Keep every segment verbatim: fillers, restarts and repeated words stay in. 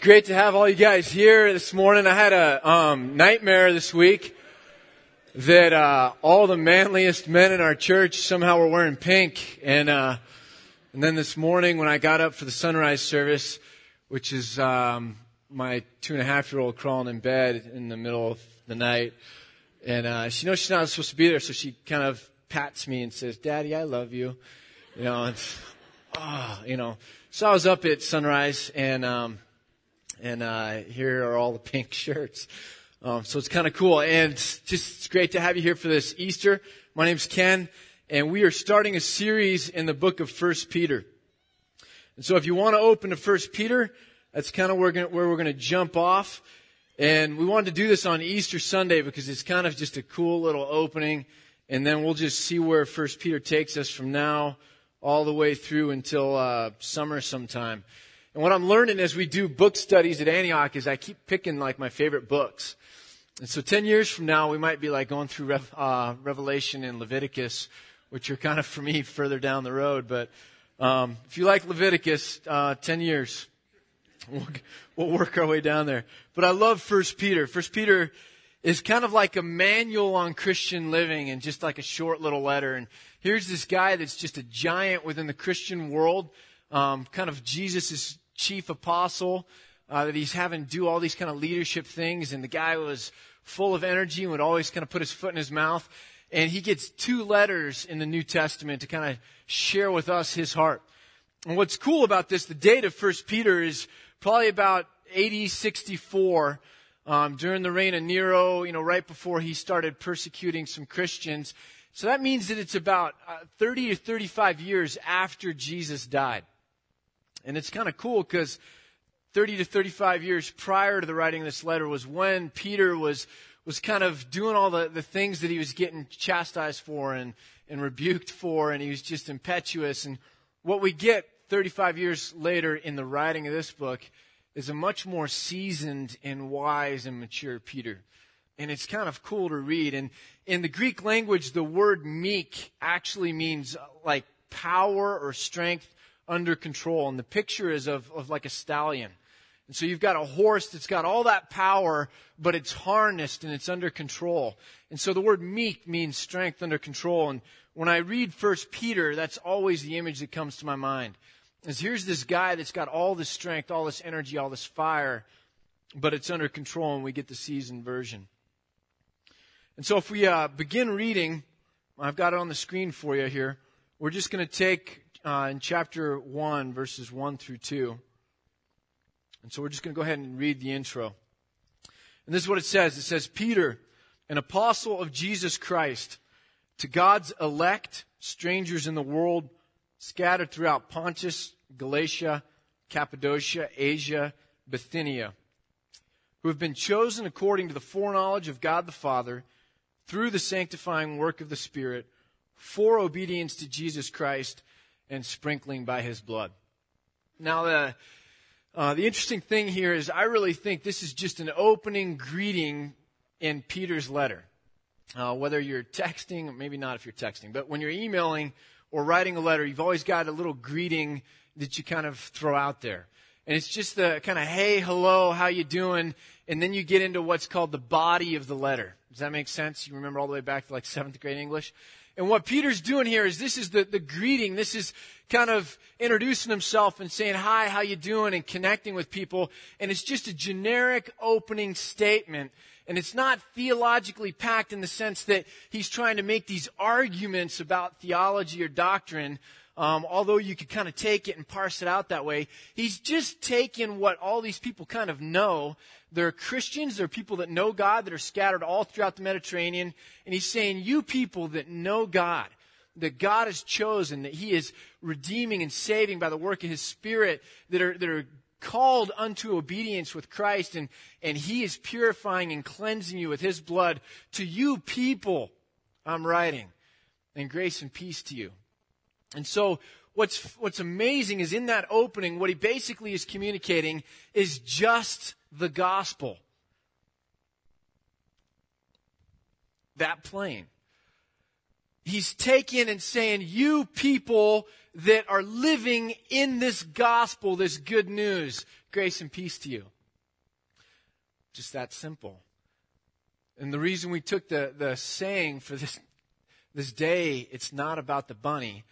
It's great to have all you guys here this morning. I had a um, nightmare this week that uh, all the manliest men in our church somehow were wearing pink. And uh, and then this morning when I got up for the sunrise service, which is um, my two-and-a-half-year-old crawling in bed in the middle of the night, and uh, she knows she's not supposed to be there, so she kind of pats me and says, "Daddy, I love you." You know, it's, oh, you know. So I was up at sunrise, and... Um, And uh, here are all the pink shirts. Um, so it's kind of cool. And it's just it's great to have you here for this Easter. My name's Ken, and we are starting a series in the book of First Peter. And so if you want to open to First Peter, that's kind of where we're going to jump off. And we wanted to do this on Easter Sunday because it's kind of just a cool little opening. And then we'll just see where First Peter takes us from now all the way through until uh, summer sometime. And what I'm learning as we do book studies at Antioch is I keep picking like my favorite books. And so ten years from now, we might be like going through Re- uh, Revelation and Leviticus, which are kind of for me further down the road. But um, if you like Leviticus, uh, ten years, we'll, we'll work our way down there. But I love First Peter. First Peter is kind of like a manual on Christian living and just like a short little letter. And here's this guy that's just a giant within the Christian world. Um, kind of Jesus' chief apostle, uh, that he's having do all these kind of leadership things. And the guy was full of energy and would always kind of put his foot in his mouth. And he gets two letters in the New Testament to kind of share with us his heart. And what's cool about this, the date of First Peter is probably about A D sixty-four, um, during the reign of Nero, you know, right before he started persecuting some Christians. So that means that it's about uh, thirty to thirty-five years after Jesus died. And it's kind of cool because thirty to thirty-five years prior to the writing of this letter was when Peter was was kind of doing all the, the things that he was getting chastised for and, and rebuked for, and he was just impetuous. And what we get thirty-five years later in the writing of this book is a much more seasoned and wise and mature Peter. And it's kind of cool to read. And in the Greek language, the word meek actually means like power or strength under control. And the picture is of, of like a stallion. And so you've got a horse that's got all that power, but it's harnessed and it's under control. And so the word meek means strength under control. And when I read First Peter, that's always the image that comes to my mind. Is here's this guy that's got all this strength, all this energy, all this fire, but it's under control, and we get the seasoned version. And so if we uh, begin reading, I've got it on the screen for you here. We're just going to take... Uh, in chapter one, verses one through two. And so we're just going to go ahead and read the intro. And this is what it says. It says, "Peter, an apostle of Jesus Christ, to God's elect, strangers in the world, scattered throughout Pontus, Galatia, Cappadocia, Asia, Bithynia, who have been chosen according to the foreknowledge of God the Father, through the sanctifying work of the Spirit, for obedience to Jesus Christ, and sprinkling by his blood." Now, the uh, the interesting thing here is I really think this is just an opening greeting in Peter's letter. Uh, whether you're texting, maybe not if you're texting, but when you're emailing or writing a letter, you've always got a little greeting that you kind of throw out there. And it's just the kind of, hey, hello, how you doing? And then you get into what's called the body of the letter. Does that make sense? You remember all the way back to like seventh grade English? And what Peter's doing here is this is the, the greeting. This is kind of introducing himself and saying, hi, how you doing, and connecting with people. And it's just a generic opening statement. And it's not theologically packed in the sense that he's trying to make these arguments about theology or doctrine, um, although you could kind of take it and parse it out that way. He's just taking what all these people kind of know. They're Christians, they're people that know God, that are scattered all throughout the Mediterranean. And he's saying, you people that know God, that God has chosen, that he is redeeming and saving by the work of his Spirit, that are that are called unto obedience with Christ, and, and he is purifying and cleansing you with his blood. To you people, I'm writing, and grace and peace to you. And so what's what's amazing is in that opening, what he basically is communicating is just the gospel. That plain. he's taking and saying, you people that are living in this gospel, this good news, grace and peace to you. Just that simple. And the reason we took the, the saying for this, this day, it's not about the bunny,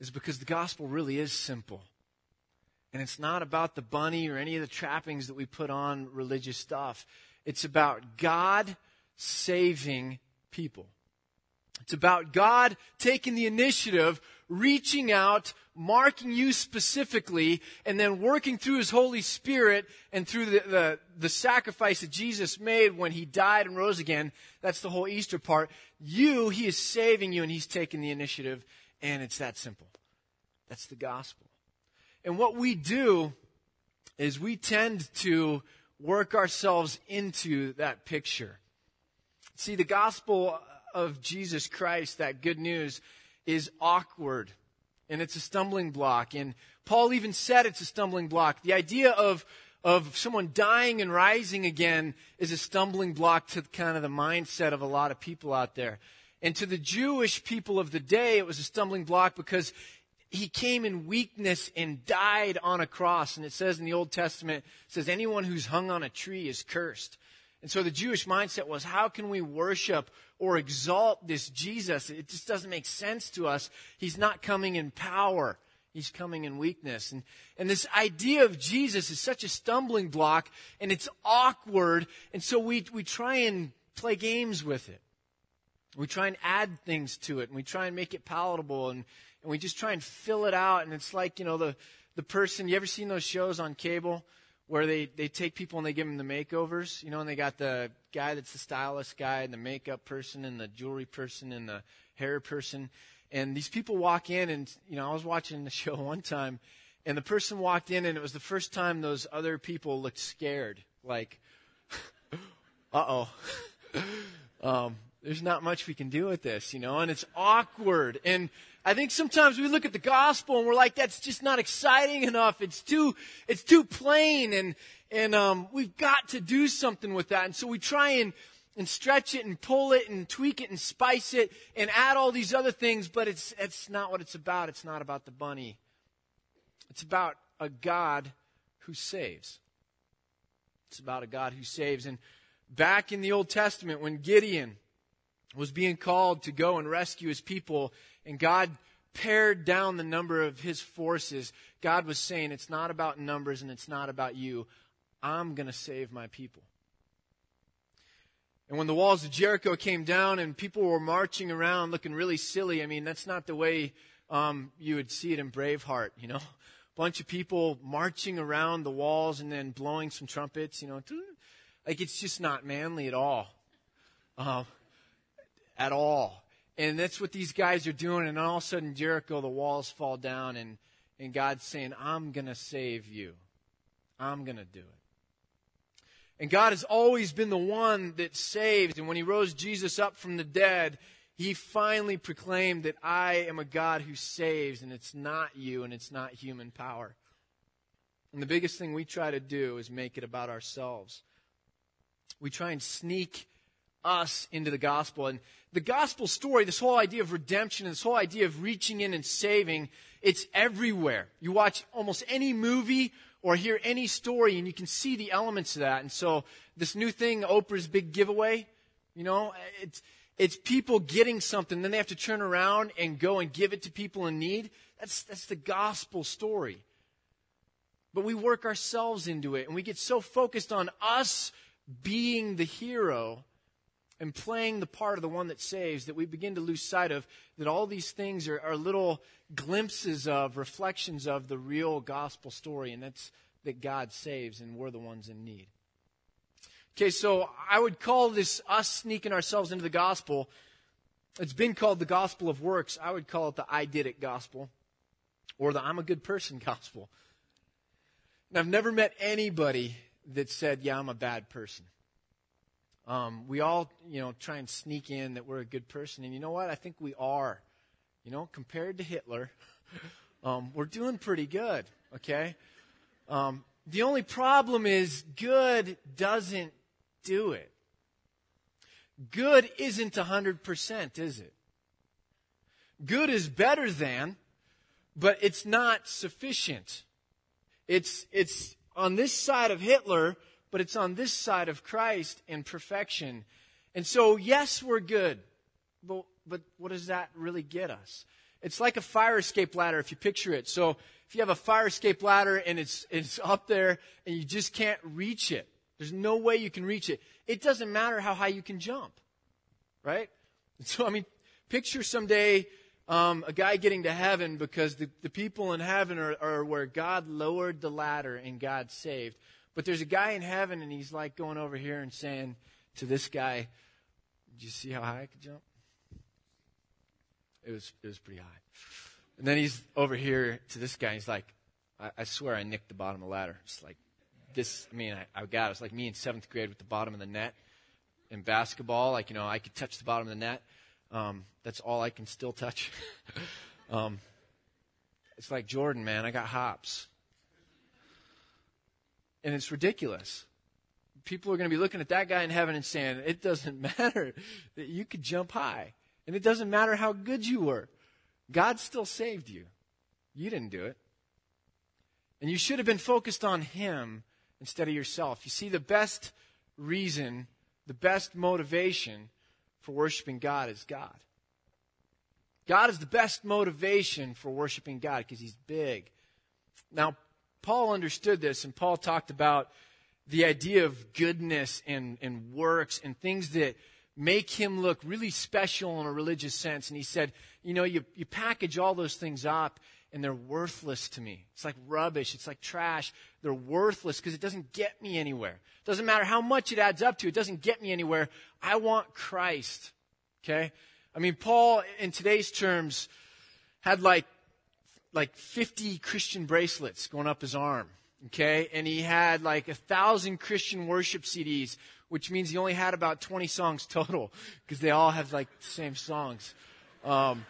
is because the gospel really is simple. And it's not about the bunny or any of the trappings that we put on religious stuff. It's about God saving people. It's about God taking the initiative, reaching out, marking you specifically, and then working through His Holy Spirit and through the, the, the sacrifice that Jesus made when He died and rose again. That's the whole Easter part. You, He is saving you, and He's taking the initiative, and it's that simple. That's the gospel. And what we do is we tend to work ourselves into that picture. See, the gospel of Jesus Christ, that good news, is awkward. And it's a stumbling block. And Paul even said it's a stumbling block. The idea of, of someone dying and rising again is a stumbling block to kind of the mindset of a lot of people out there. And to the Jewish people of the day, it was a stumbling block because He came in weakness and died on a cross. And it says in the Old Testament, it says anyone who's hung on a tree is cursed. And so the Jewish mindset was, how can we worship or exalt this Jesus? It just doesn't make sense to us. He's not coming in power. He's coming in weakness. And, and this idea of Jesus is such a stumbling block, and it's awkward. And so we, we try and play games with it. We try and add things to it, and we try and make it palatable, and And we just try and fill it out. And it's like, you know, the, the person, you ever seen those shows on cable where they, they take people and they give them the makeovers? You know, and they got the guy that's the stylist guy and the makeup person and the jewelry person and the hair person. And these people walk in and, you know, I was watching the show one time and the person walked in and it was the first time those other people looked scared. Like, uh-oh. um, there's not much we can do with this, you know, and it's awkward. And I think sometimes we look at the gospel and we're like, that's just not exciting enough. It's too, it's too plain. And, and, um, we've got to do something with that. And so we try and, and stretch it and pull it and tweak it and spice it and add all these other things. But it's, it's not what it's about. It's not about the bunny. It's about a God who saves. It's about a God who saves. And back in the Old Testament, when Gideon was being called to go and rescue his people, and God pared down the number of His forces, God was saying, it's not about numbers and it's not about you. I'm going to save my people. And when the walls of Jericho came down and people were marching around looking really silly, I mean, that's not the way um, you would see it in Braveheart, you know. A bunch of people marching around the walls and then blowing some trumpets, you know. Like, it's just not manly at all. Um, at all. And that's what these guys are doing. And all of a sudden, Jericho, the walls fall down. And, and God's saying, I'm going to save you. I'm going to do it. And God has always been the one that saves. And when He rose Jesus up from the dead, He finally proclaimed that I am a God who saves. And it's not you and it's not human power. And the biggest thing we try to do is make it about ourselves. We try and sneak us into the gospel. And the gospel story, this whole idea of redemption, this whole idea of reaching in and saving, it's everywhere. You watch almost any movie or hear any story and you can see the elements of that. And so this new thing, Oprah's Big Giveaway, you know, it's it's people getting something, then they have to turn around and go and give it to people in need. That's that's the gospel story. But we work ourselves into it and we get so focused on us being the hero and playing the part of the one that saves, that we begin to lose sight of, that all these things are, are little glimpses of, reflections of the real gospel story, and that's that God saves and we're the ones in need. Okay, so I would call this us sneaking ourselves into the gospel. It's been called the gospel of works. I would call it the I did it gospel or the I'm a good person gospel. And I've never met anybody that said, yeah, I'm a bad person. Um, we all, you know, try and sneak in that we're a good person. And you know what? I think we are. You know, compared to Hitler, um, we're doing pretty good, okay? Um, the only problem is good doesn't do it. Good isn't one hundred percent, is it? Good is better than, but it's not sufficient. It's it's on this side of Hitler, but it's on this side of Christ and perfection. And so, yes, we're good, but, but what does that really get us? It's like a fire escape ladder, if you picture it. So if you have a fire escape ladder and it's it's up there and you just can't reach it, there's no way you can reach it. It doesn't matter how high you can jump, right? So, I mean, picture someday um, a guy getting to heaven because the, the people in heaven are, are where God lowered the ladder and God saved. But there's a guy in heaven and he's like going over here and saying to this guy, "Did you see how high I could jump? It was it was pretty high." And then he's over here to this guy. And he's like, I, I swear I nicked the bottom of the ladder. It's like this. I mean, I, I got it. It's like me in seventh grade with the bottom of the net in basketball. Like, you know, I could touch the bottom of the net. Um, that's all I can still touch. um, it's like Jordan, man. I got hops. And it's ridiculous. People are going to be looking at that guy in heaven and saying, it doesn't matter that you could jump high. And it doesn't matter how good you were. God still saved you. You didn't do it. And you should have been focused on Him instead of yourself. You see, the best reason, the best motivation for worshiping God is God. God is the best motivation for worshiping God because He's big. Now, Paul understood this, and Paul talked about the idea of goodness and, and works and things that make him look really special in a religious sense. And he said, you know, you, you package all those things up and they're worthless to me. It's like rubbish. It's like trash. They're worthless because it doesn't get me anywhere. It doesn't matter how much it adds up to. It doesn't get me anywhere. I want Christ. Okay? I mean, Paul, in today's terms, had like, like fifty Christian bracelets going up his arm. Okay? And he had like a thousand Christian worship C Ds, which means he only had about twenty songs total because they all have like the same songs. Um,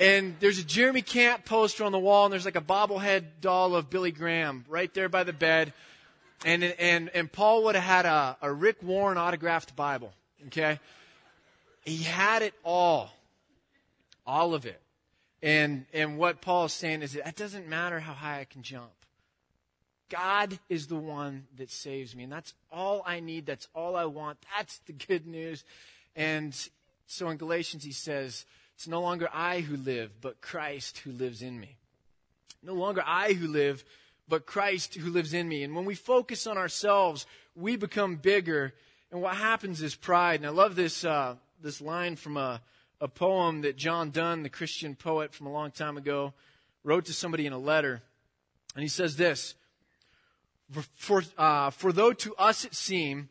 and there's a Jeremy Camp poster on the wall, and there's like a bobblehead doll of Billy Graham right there by the bed. And and and Paul would have had a, a Rick Warren autographed Bible, okay? He had it all, all of it. And and what Paul is saying is that it doesn't matter how high I can jump. God is the one that saves me, and that's all I need. That's all I want. That's the good news. And so in Galatians, he says, it's no longer I who live, but Christ who lives in me. No longer I who live, but Christ who lives in me. And when we focus on ourselves, we become bigger. And what happens is pride. And I love this uh, this line from a, a poem that John Donne, the Christian poet from a long time ago, wrote to somebody in a letter. And he says this, For uh, for though to us it seem,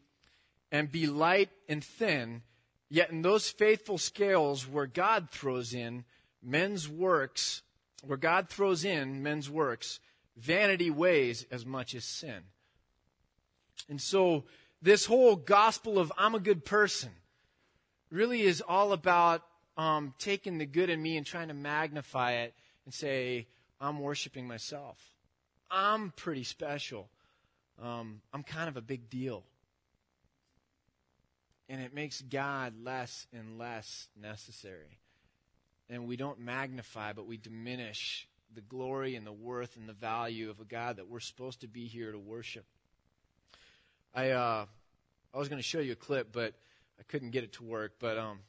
and be light and thin, yet in those faithful scales where God throws in men's works, where God throws in men's works, vanity weighs as much as sin. And so this whole gospel of I'm a good person really is all about um, taking the good in me and trying to magnify it and say, I'm worshiping myself. I'm pretty special. Um, I'm kind of a big deal. And it makes God less and less necessary. And we don't magnify, but we diminish the glory and the worth and the value of a God that we're supposed to be here to worship. I uh, I was going to show you a clip, but I couldn't get it to work. But um,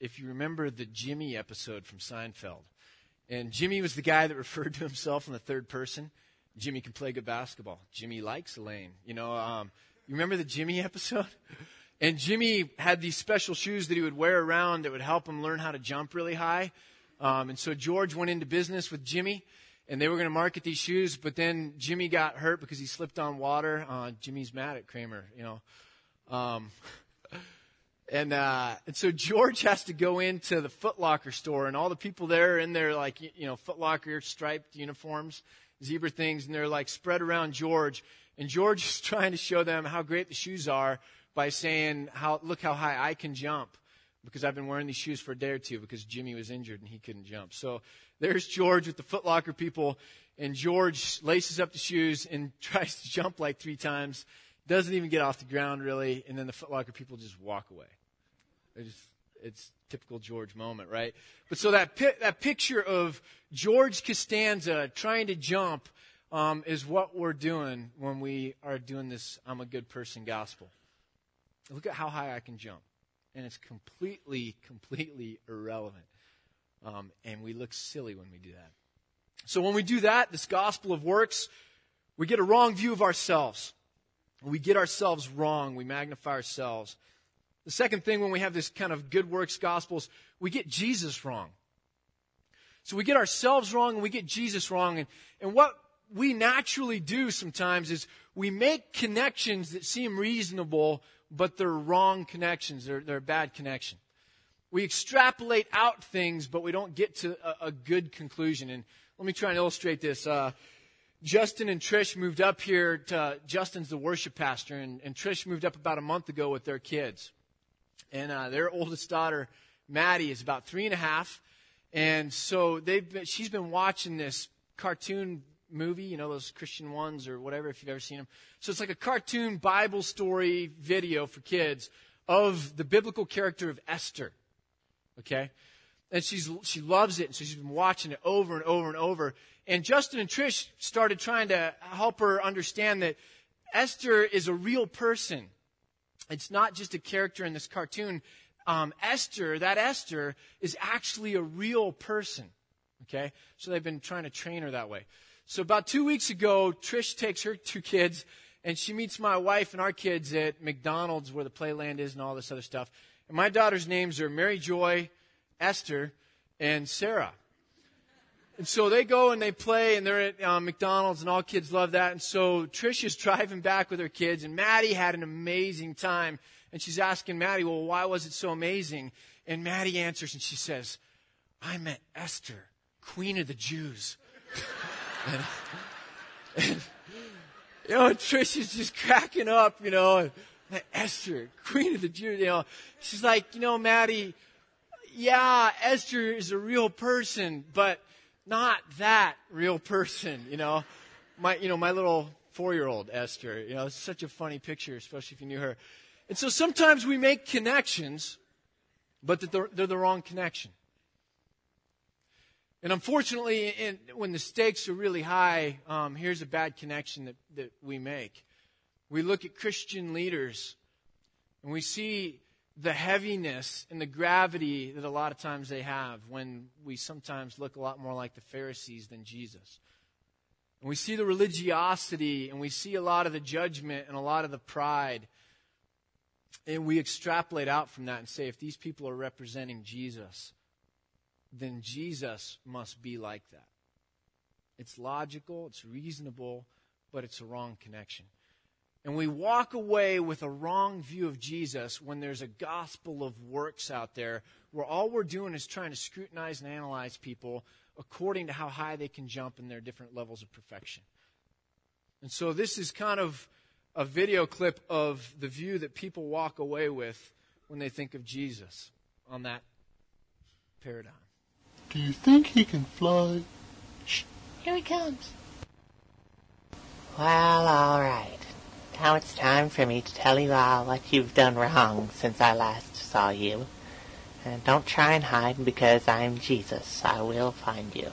if you remember the Jimmy episode from Seinfeld, and Jimmy was the guy that referred to himself in the third person. Jimmy can play good basketball. Jimmy likes Lane. You know, um, you remember the Jimmy episode? And Jimmy had these special shoes that he would wear around that would help him learn how to jump really high. Um, and so George went into business with Jimmy, and they were going to market these shoes. But then Jimmy got hurt because he slipped on water. Uh, Jimmy's mad at Kramer, you know. Um, and, uh, and so George has to go into the Foot Locker store, and all the people there are in their, like, you know, Foot Locker striped uniforms, zebra things, and they're like spread around George, and George is trying to show them how great the shoes are by saying, "How look how high I can jump because I've been wearing these shoes for a day or two because Jimmy was injured and he couldn't jump." So there's George with the Foot Locker people, and George laces up the shoes and tries to jump like three times, doesn't even get off the ground really, and then the Foot Locker people just walk away. It's, it's typical George moment, right? But so that pi- that picture of George Costanza trying to jump um, is what we're doing when we are doing this I'm a good person gospel. Look at how high I can jump. And it's completely, completely irrelevant. Um, and we look silly when we do that. So when we do that, this gospel of works, we get a wrong view of ourselves. We get ourselves wrong. We magnify ourselves. The second thing when we have this kind of good works gospels, we get Jesus wrong. So we get ourselves wrong and we get Jesus wrong. And, and what we naturally do sometimes is we make connections that seem reasonable, but they're wrong connections. They're, they're a bad connection. We extrapolate out things, but we don't get to a, a good conclusion. And let me try and illustrate this. Uh, Justin and Trish moved up here to, uh, Justin's the worship pastor, and, and Trish moved up about a month ago with their kids. And uh, their oldest daughter, Maddie, is about three and a half. And so they've been, she's been watching this cartoon movie, you know, those Christian ones or whatever, if you've ever seen them. So it's like a cartoon Bible story video for kids of the biblical character of Esther, okay? And she's she loves it, and so she's been watching it over and over and over. And Justin and Trish started trying to help her understand that Esther is a real person. It's not just a character in this cartoon. Um, Esther, that Esther, is actually a real person, okay? So they've been trying to train her that way. So about two weeks ago, Trish takes her two kids, and she meets my wife and our kids at McDonald's, where the playland is and all this other stuff. And my daughter's names are Mary Joy, Esther, and Sarah. And so they go and they play, and they're at um, McDonald's, and all kids love that. And so Trish is driving back with her kids, and Maddie had an amazing time. And she's asking Maddie, well, why was it so amazing? And Maddie answers, and she says, I met Esther, Queen of the Jews. and, and, you know, and Trish is just cracking up, you know. And, and Esther, Queen of the Jews, you know. She's like, you know, Maddie, yeah, Esther is a real person, but not that real person, you know. My, you know, my little four-year-old Esther, you know, it's such a funny picture, especially if you knew her. And so sometimes we make connections, but they're, they're the wrong connection. And unfortunately, in, when the stakes are really high, um, here's a bad connection that, that we make. We look at Christian leaders, and we see the heaviness and the gravity that a lot of times they have when we sometimes look a lot more like the Pharisees than Jesus. And we see the religiosity, and we see a lot of the judgment and a lot of the pride. And we extrapolate out from that and say, if these people are representing Jesus, then Jesus must be like that. It's logical, it's reasonable, but it's a wrong connection. And we walk away with a wrong view of Jesus when there's a gospel of works out there where all we're doing is trying to scrutinize and analyze people according to how high they can jump in their different levels of perfection. And so this is kind of a video clip of the view that people walk away with when they think of Jesus on that paradigm. Do you think he can fly? Shh, here he comes. Well, all right. Now it's time for me to tell you all what you've done wrong since I last saw you. And don't try and hide, because I'm Jesus. I will find you.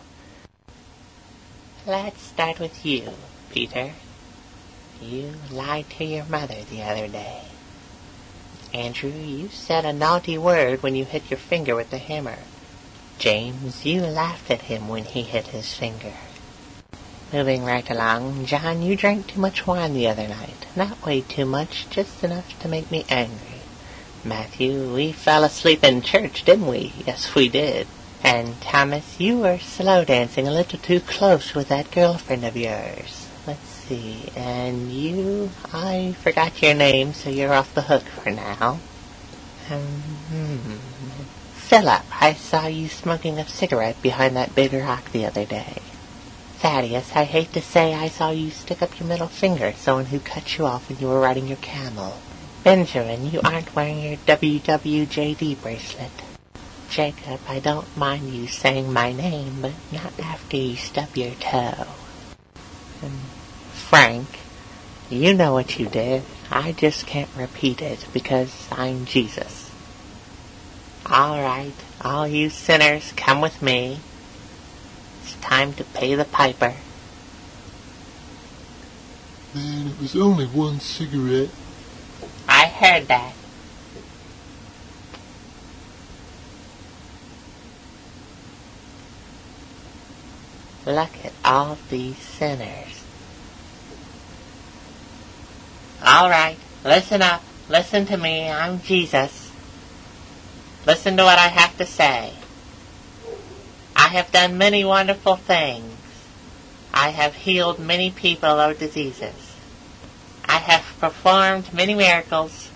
Let's start with you, Peter. You lied to your mother the other day. Andrew, you said a naughty word when you hit your finger with the hammer. James, you laughed at him when he hit his finger. Moving right along, John, you drank too much wine the other night. Not way too much, just enough to make me angry. Matthew, we fell asleep in church, didn't we? Yes, we did. And Thomas, you were slow dancing a little too close with that girlfriend of yours. Let's see, and you, I forgot your name, so you're off the hook for now. Um, hmm. Philip, I saw you smoking a cigarette behind that big rock the other day. Thaddeus, I hate to say I saw you stick up your middle finger at someone who cut you off when you were riding your camel. Benjamin, you aren't wearing your W W J D bracelet. Jacob, I don't mind you saying my name, but not after you stub your toe. And Frank, you know what you did. I just can't repeat it because I'm Jesus. All right, all you sinners, come with me. It's time to pay the piper. Man, it was only one cigarette. I heard that. Look at all these sinners. All right, listen up. Listen to me. I'm Jesus. Listen to what I have to say. I have done many wonderful things. I have healed many people of diseases. I have performed many miracles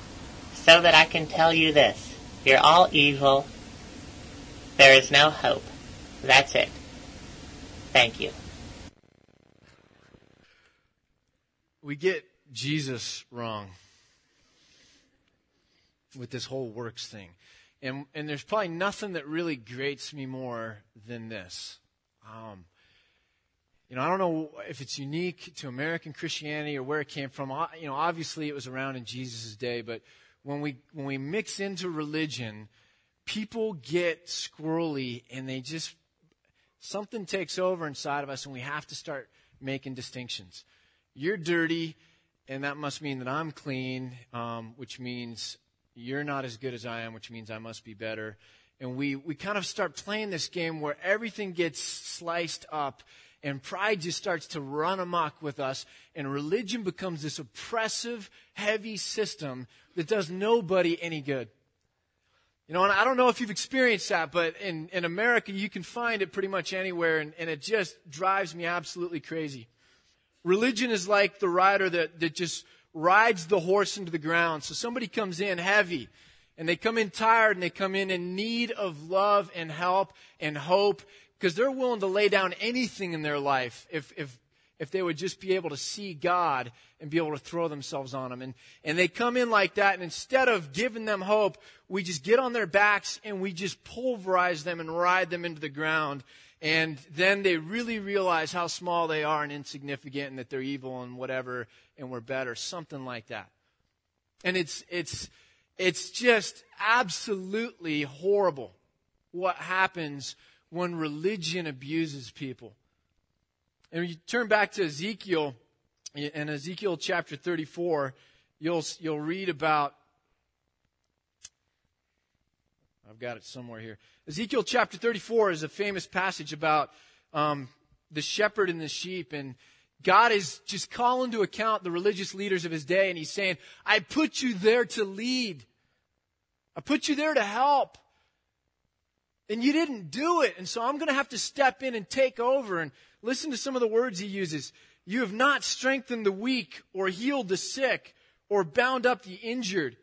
so that I can tell you this. You're all evil. There is no hope. That's it. Thank you. We get Jesus wrong with this whole works thing. And and there's probably nothing that really grates me more than this. Um, you know, I don't know if it's unique to American Christianity or where it came from. You know, obviously it was around in Jesus' day, but when we when we mix into religion, people get squirrely and they just... something takes over inside of us, and we have to start making distinctions. You're dirty, and that must mean that I'm clean, um, which means you're not as good as I am, which means I must be better. And we, we kind of start playing this game where everything gets sliced up, and pride just starts to run amok with us, and religion becomes this oppressive, heavy system that does nobody any good. You know, and I don't know if you've experienced that, but in, in America, you can find it pretty much anywhere, and, and it just drives me absolutely crazy. Religion is like the rider that, that just rides the horse into the ground. So somebody comes in heavy, and they come in tired, and they come in in need of love and help and hope, because they're willing to lay down anything in their life if if if they would just be able to see God and be able to throw themselves on him. And, and they come in like that, and instead of giving them hope, we just get on their backs and we just pulverize them and ride them into the ground. And then they really realize how small they are and insignificant and that they're evil and whatever, and we're better, something like that. And it's it's it's just absolutely horrible what happens when religion abuses people. And you turn back to Ezekiel, in Ezekiel chapter thirty-four, you'll you'll read about, I've got it somewhere here. Ezekiel chapter thirty-four is a famous passage about um, the shepherd and the sheep. And God is just calling to account the religious leaders of his day. And he's saying, I put you there to lead. I put you there to help. And you didn't do it. And so I'm going to have to step in and take over. And listen to some of the words he uses. You have not strengthened the weak or healed the sick or bound up the injured.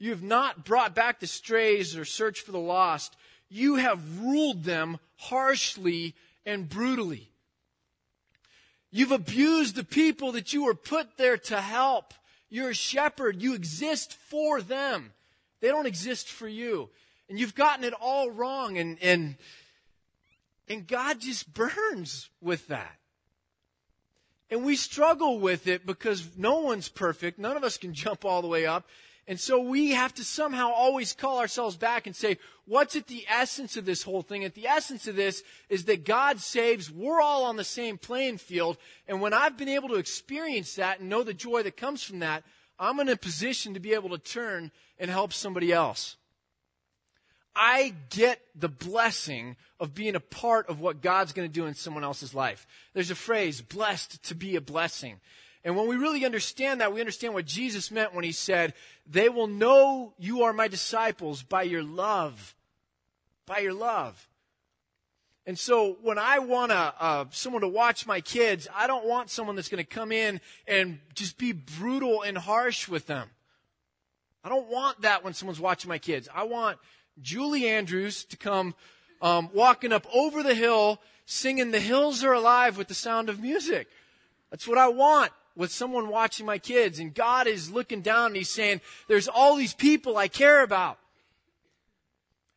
You have not brought back the strays or searched for the lost. You have ruled them harshly and brutally. You've abused the people that you were put there to help. You're a shepherd. You exist for them. They don't exist for you. And you've gotten it all wrong. And, and And God just burns with that. And we struggle with it because no one's perfect. None of us can jump all the way up. And so we have to somehow always call ourselves back and say, what's at the essence of this whole thing? At the essence of this is that God saves. We're all on the same playing field. And when I've been able to experience that and know the joy that comes from that, I'm in a position to be able to turn and help somebody else. I get the blessing of being a part of what God's going to do in someone else's life. There's a phrase, blessed to be a blessing. And when we really understand that, we understand what Jesus meant when he said, they will know you are my disciples by your love. By your love. And so when I want a, uh, someone to watch my kids, I don't want someone that's going to come in and just be brutal and harsh with them. I don't want that when someone's watching my kids. I want Julie Andrews to come um, walking up over the hill, singing The Hills Are Alive with the Sound of Music. That's what I want with someone watching my kids. And God is looking down and he's saying, there's all these people I care about.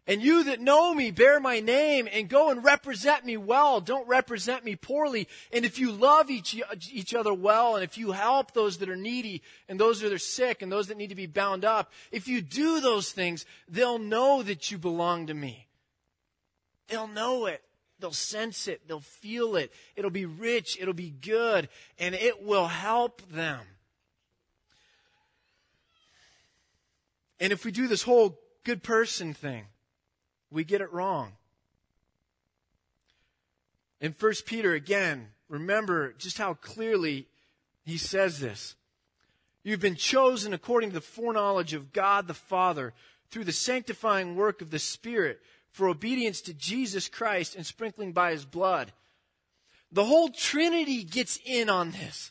And you that know me, bear my name and go and represent me well. Don't represent me poorly. And if you love each, each other well, and if you help those that are needy and those that are sick and those that need to be bound up, if you do those things, they'll know that you belong to me. They'll know it. They'll sense it. They'll feel it. It'll be rich. It'll be good. And it will help them. And if we do this whole good person thing, we get it wrong. In First Peter, again, remember just how clearly he says this. You've been chosen according to the foreknowledge of God the Father through the sanctifying work of the Spirit for obedience to Jesus Christ and sprinkling by his blood. The whole Trinity gets in on this.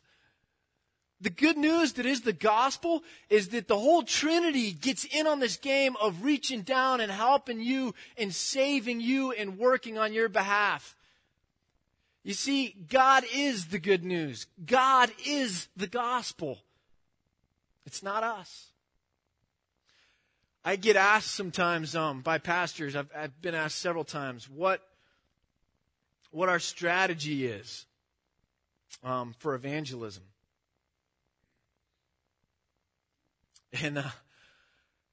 The good news that is the gospel is that the whole Trinity gets in on this game of reaching down and helping you and saving you and working on your behalf. You see, God is the good news. God is the gospel. It's not us. I get asked sometimes um, by pastors, I've, I've been asked several times, what, what our strategy is um, for evangelism. And uh,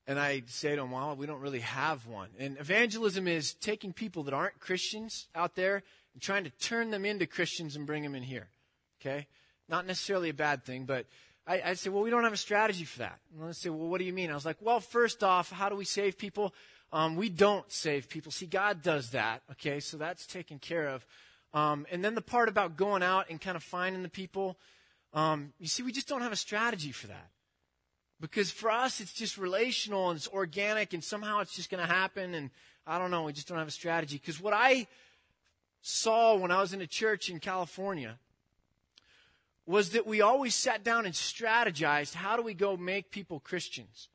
and I say to them, well, we don't really have one. And evangelism is taking people that aren't Christians out there and trying to turn them into Christians and bring them in here. Okay? Not necessarily a bad thing, but I, I say, well, we don't have a strategy for that. And I say, well, what do you mean? I was like, well, first off, how do we save people? Um, we don't save people. See, God does that. Okay? So that's taken care of. Um, and then the part about going out and kind of finding the people, um, you see, we just don't have a strategy for that. Because for us, it's just relational and it's organic and somehow it's just going to happen. And I don't know, we just don't have a strategy. Because what I saw when I was in a church in California was that we always sat down and strategized, how do we go make people Christians?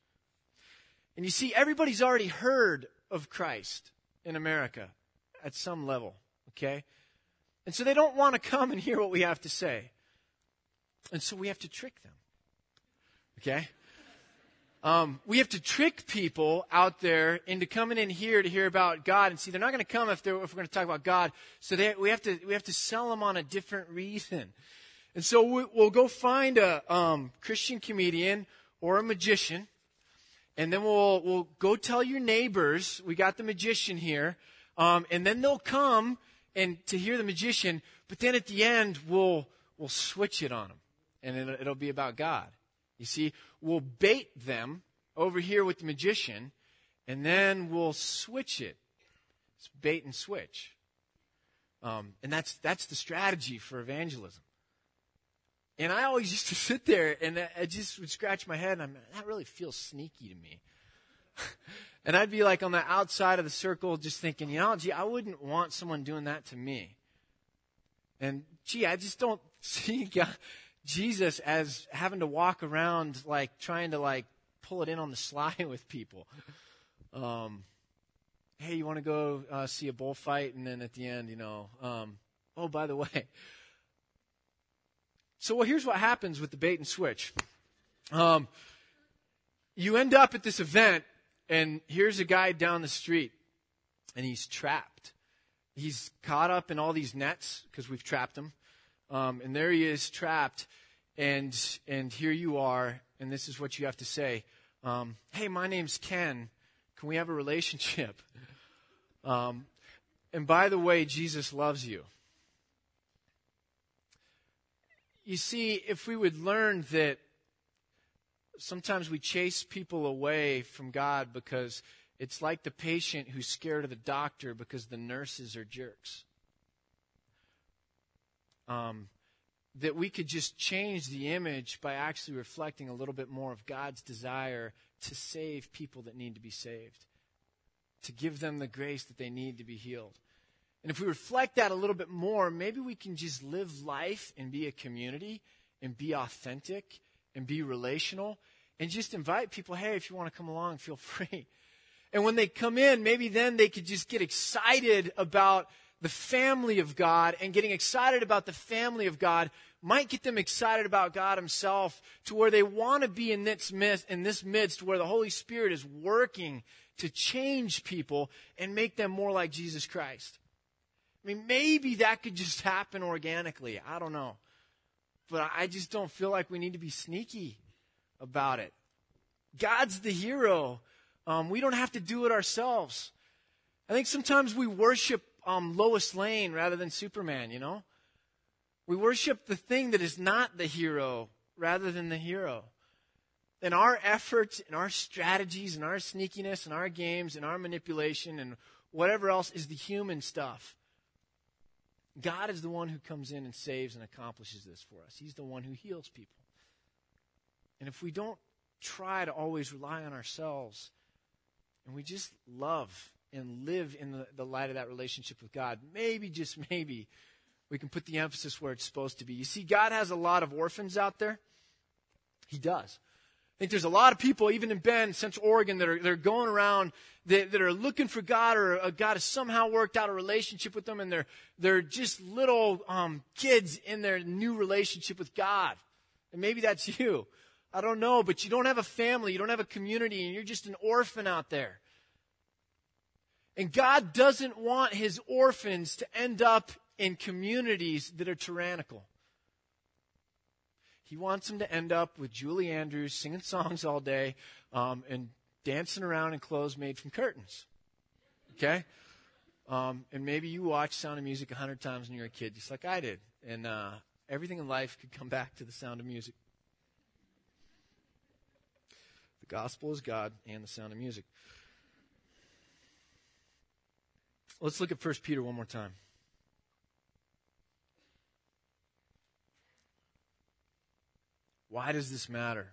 And you see, everybody's already heard of Christ in America at some level, okay? And so they don't want to come and hear what we have to say. And so we have to trick them, okay? Um, we have to trick people out there into coming in here to hear about God. And see, they're not going to come if, they're, if we're going to talk about God. So they, we have to we have to sell them on a different reason. And so we, we'll go find a um, Christian comedian or a magician, and then we'll we'll go tell your neighbors we got the magician here, um, and then they'll come and to hear the magician. But then at the end, we'll we'll switch it on them, and it'll, it'll be about God. You see, we'll bait them over here with the magician, and then we'll switch it. It's bait and switch. Um, and that's that's the strategy for evangelism. And I always used to sit there, and I, I just would scratch my head, and I'm, that really feels sneaky to me. And I'd be like on the outside of the circle just thinking, you know, gee, I wouldn't want someone doing that to me. And, gee, I just don't see God... Jesus as having to walk around like trying to like pull it in on the sly with people. Um, hey, you want to go uh, see a bullfight? And then at the end, you know, um, oh, by the way. So well, here's what happens with the bait and switch. Um, you end up at this event and here's a guy down the street and he's trapped. He's caught up in all these nets because we've trapped him. Um, and there he is trapped, and and here you are, and this is what you have to say. Um, hey, my name's Ken. Can we have a relationship? Um, and by the way, Jesus loves you. You see, if we would learn that sometimes we chase people away from God because it's like the patient who's scared of the doctor because the nurses are jerks. Um, that we could just change the image by actually reflecting a little bit more of God's desire to save people that need to be saved, to give them the grace that they need to be healed. And if we reflect that a little bit more, maybe we can just live life and be a community and be authentic and be relational and just invite people, hey, if you want to come along, feel free. And when they come in, maybe then they could just get excited about the family of God, and getting excited about the family of God might get them excited about God himself to where they want to be in this midst, in this midst where the Holy Spirit is working to change people and make them more like Jesus Christ. I mean, maybe that could just happen organically. I don't know. But I just don't feel like we need to be sneaky about it. God's the hero. Um, we don't have to do it ourselves. I think sometimes we worship um, Lois Lane rather than Superman, you know? We worship the thing that is not the hero rather than the hero. And our efforts and our strategies and our sneakiness and our games and our manipulation and whatever else is the human stuff. God is the one who comes in and saves and accomplishes this for us. He's the one who heals people. And if we don't try to always rely on ourselves and we just love and live in the, the light of that relationship with God, maybe, just maybe, we can put the emphasis where it's supposed to be. You see, God has a lot of orphans out there. He does. I think there's a lot of people, even in Bend, Central Oregon, that are they're going around that, that are looking for God, or uh, God has somehow worked out a relationship with them, and they're they're just little um, kids in their new relationship with God. And maybe that's you. I don't know, but you don't have a family, you don't have a community, and you're just an orphan out there. And God doesn't want his orphans to end up in communities that are tyrannical. He wants them to end up with Julie Andrews singing songs all day um, and dancing around in clothes made from curtains. Okay? Um, and maybe you watched Sound of Music a hundred times when you were a kid, just like I did. And uh, everything in life could come back to the Sound of Music. The gospel is God and the Sound of Music. Let's look at First Peter one more time. Why does this matter?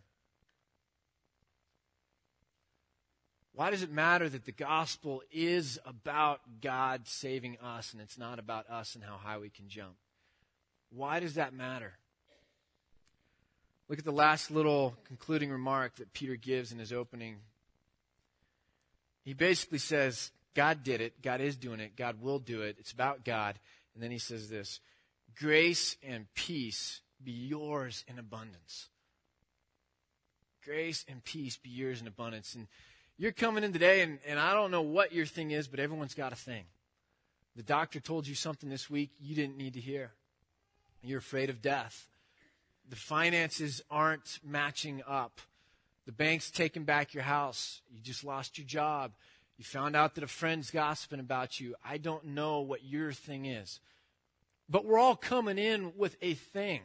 Why does it matter that the gospel is about God saving us and it's not about us and how high we can jump? Why does that matter? Look at the last little concluding remark that Peter gives in his opening. He basically says, God did it. God is doing it. God will do it. It's about God. And then he says this, grace and peace be yours in abundance. Grace and peace be yours in abundance. And you're coming in today, and, and I don't know what your thing is, but everyone's got a thing. The doctor told you something this week you didn't need to hear. You're afraid of death. The finances aren't matching up. The bank's taking back your house. You just lost your job. You found out that a friend's gossiping about you. I don't know what your thing is. But we're all coming in with a thing.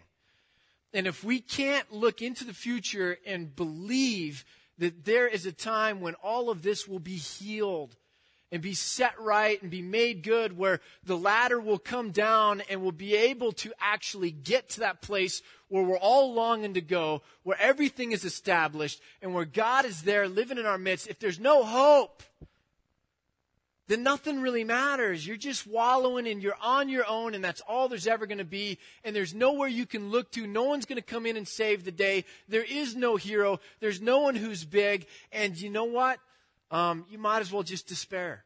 And if we can't look into the future and believe that there is a time when all of this will be healed and be set right and be made good, where the ladder will come down and we'll be able to actually get to that place where we're all longing to go, where everything is established and where God is there living in our midst, if there's no hope, then nothing really matters. You're just wallowing and you're on your own, and that's all there's ever going to be. And there's nowhere you can look to. No one's going to come in and save the day. There is no hero. There's no one who's big. And you know what? Um, you might as well just despair.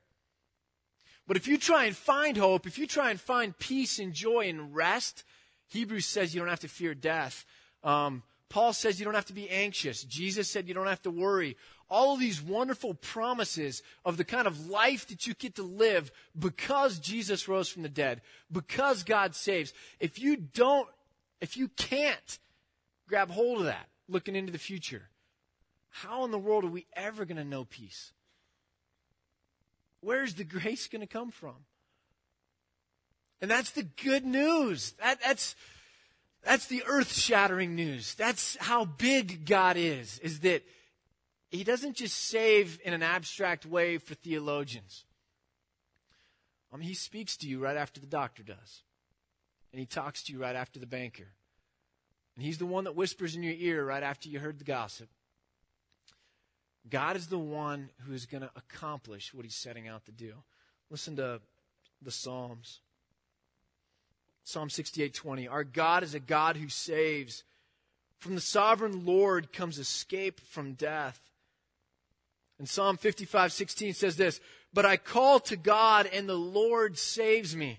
But if you try and find hope, if you try and find peace and joy and rest, Hebrews says you don't have to fear death. Um, Paul says you don't have to be anxious. Jesus said you don't have to worry. All of these wonderful promises of the kind of life that you get to live because Jesus rose from the dead, because God saves. If you don't, if you can't grab hold of that, looking into the future, how in the world are we ever going to know peace? Where's the grace going to come from? And that's the good news. That, that's... That's the earth-shattering news. That's how big God is, is that he doesn't just save in an abstract way for theologians. I mean, he speaks to you right after the doctor does. And he talks to you right after the banker. And he's the one that whispers in your ear right after you heard the gossip. God is the one who is going to accomplish what he's setting out to do. Listen to the Psalms. Psalm sixty-eight twenty, our God is a God who saves. From the sovereign Lord comes escape from death. And Psalm fifty-five sixteen says this, but I call to God and the Lord saves me.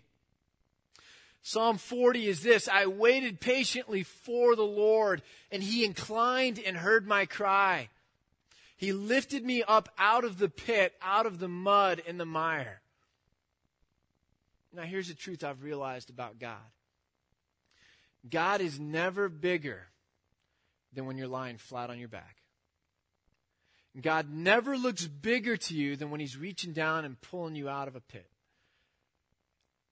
Psalm forty is this, I waited patiently for the Lord and he inclined and heard my cry. He lifted me up out of the pit, out of the mud and the mire. Now, here's the truth I've realized about God. God is never bigger than when you're lying flat on your back. God never looks bigger to you than when he's reaching down and pulling you out of a pit.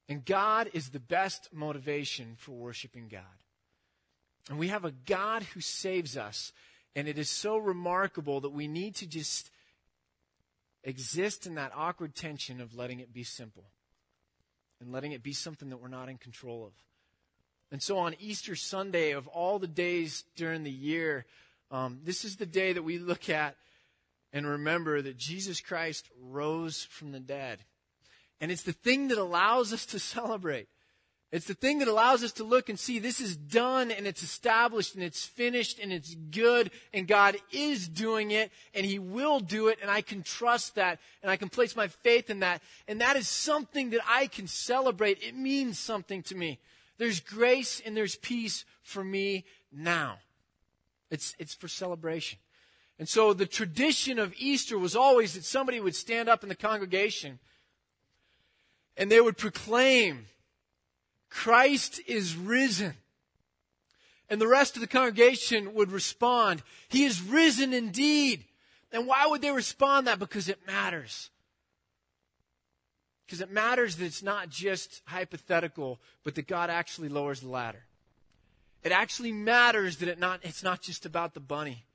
And God is the best motivation for worshiping God. And we have a God who saves us. And it is so remarkable that we need to just exist in that awkward tension of letting it be simple. And letting it be something that we're not in control of. And so on Easter Sunday, of all the days during the year, um, this is the day that we look at and remember that Jesus Christ rose from the dead. And it's the thing that allows us to celebrate. It's the thing that allows us to look and see this is done and it's established and it's finished and it's good and God is doing it and he will do it and I can trust that and I can place my faith in that. And that is something that I can celebrate. It means something to me. There's grace and there's peace for me now. It's, it's for celebration. And so the tradition of Easter was always that somebody would stand up in the congregation and they would proclaim, Christ is risen. And the rest of the congregation would respond, he is risen indeed. And why would they respond that? Because it matters. Because it matters that it's not just hypothetical, but that God actually lowers the ladder. It actually matters that it not, it's not just about the bunny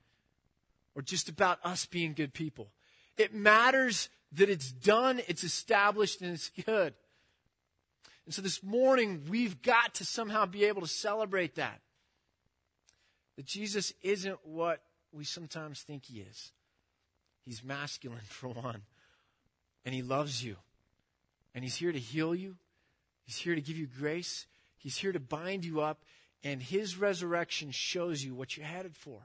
or just about us being good people. It matters that it's done, it's established, and it's good. And so this morning, we've got to somehow be able to celebrate that. That Jesus isn't what we sometimes think he is. He's masculine, for one. And he loves you. And he's here to heal you. He's here to give you grace. He's here to bind you up. And his resurrection shows you what you're headed for.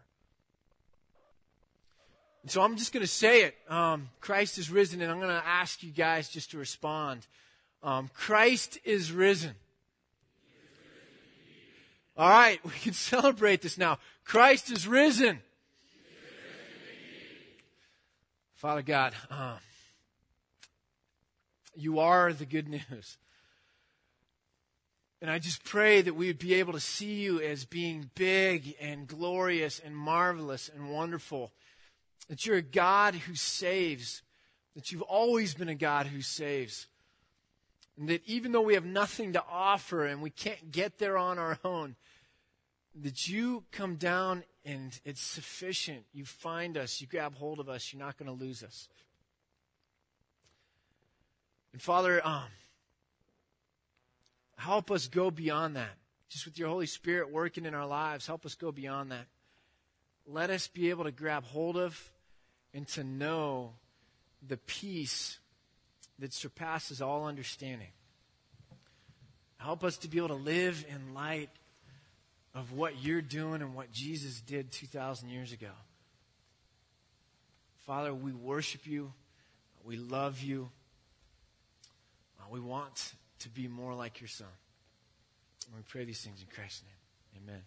And so I'm just going to say it. Um, Christ is risen. And I'm going to ask you guys just to respond. Um, Christ is risen. All right, we can celebrate this now. Christ is risen. Father God, um, you are the good news. And I just pray that we would be able to see you as being big and glorious and marvelous and wonderful. That you're a God who saves. That you've always been a God who saves. And that even though we have nothing to offer and we can't get there on our own, that you come down and it's sufficient. You find us. You grab hold of us. You're not going to lose us. And Father, um, help us go beyond that. Just with your Holy Spirit working in our lives, help us go beyond that. Let us be able to grab hold of and to know the peace that surpasses all understanding. Help us to be able to live in light of what you're doing and what Jesus did two thousand years ago. Father, we worship you. We love you. We want to be more like your Son. And we pray these things in Christ's name. Amen.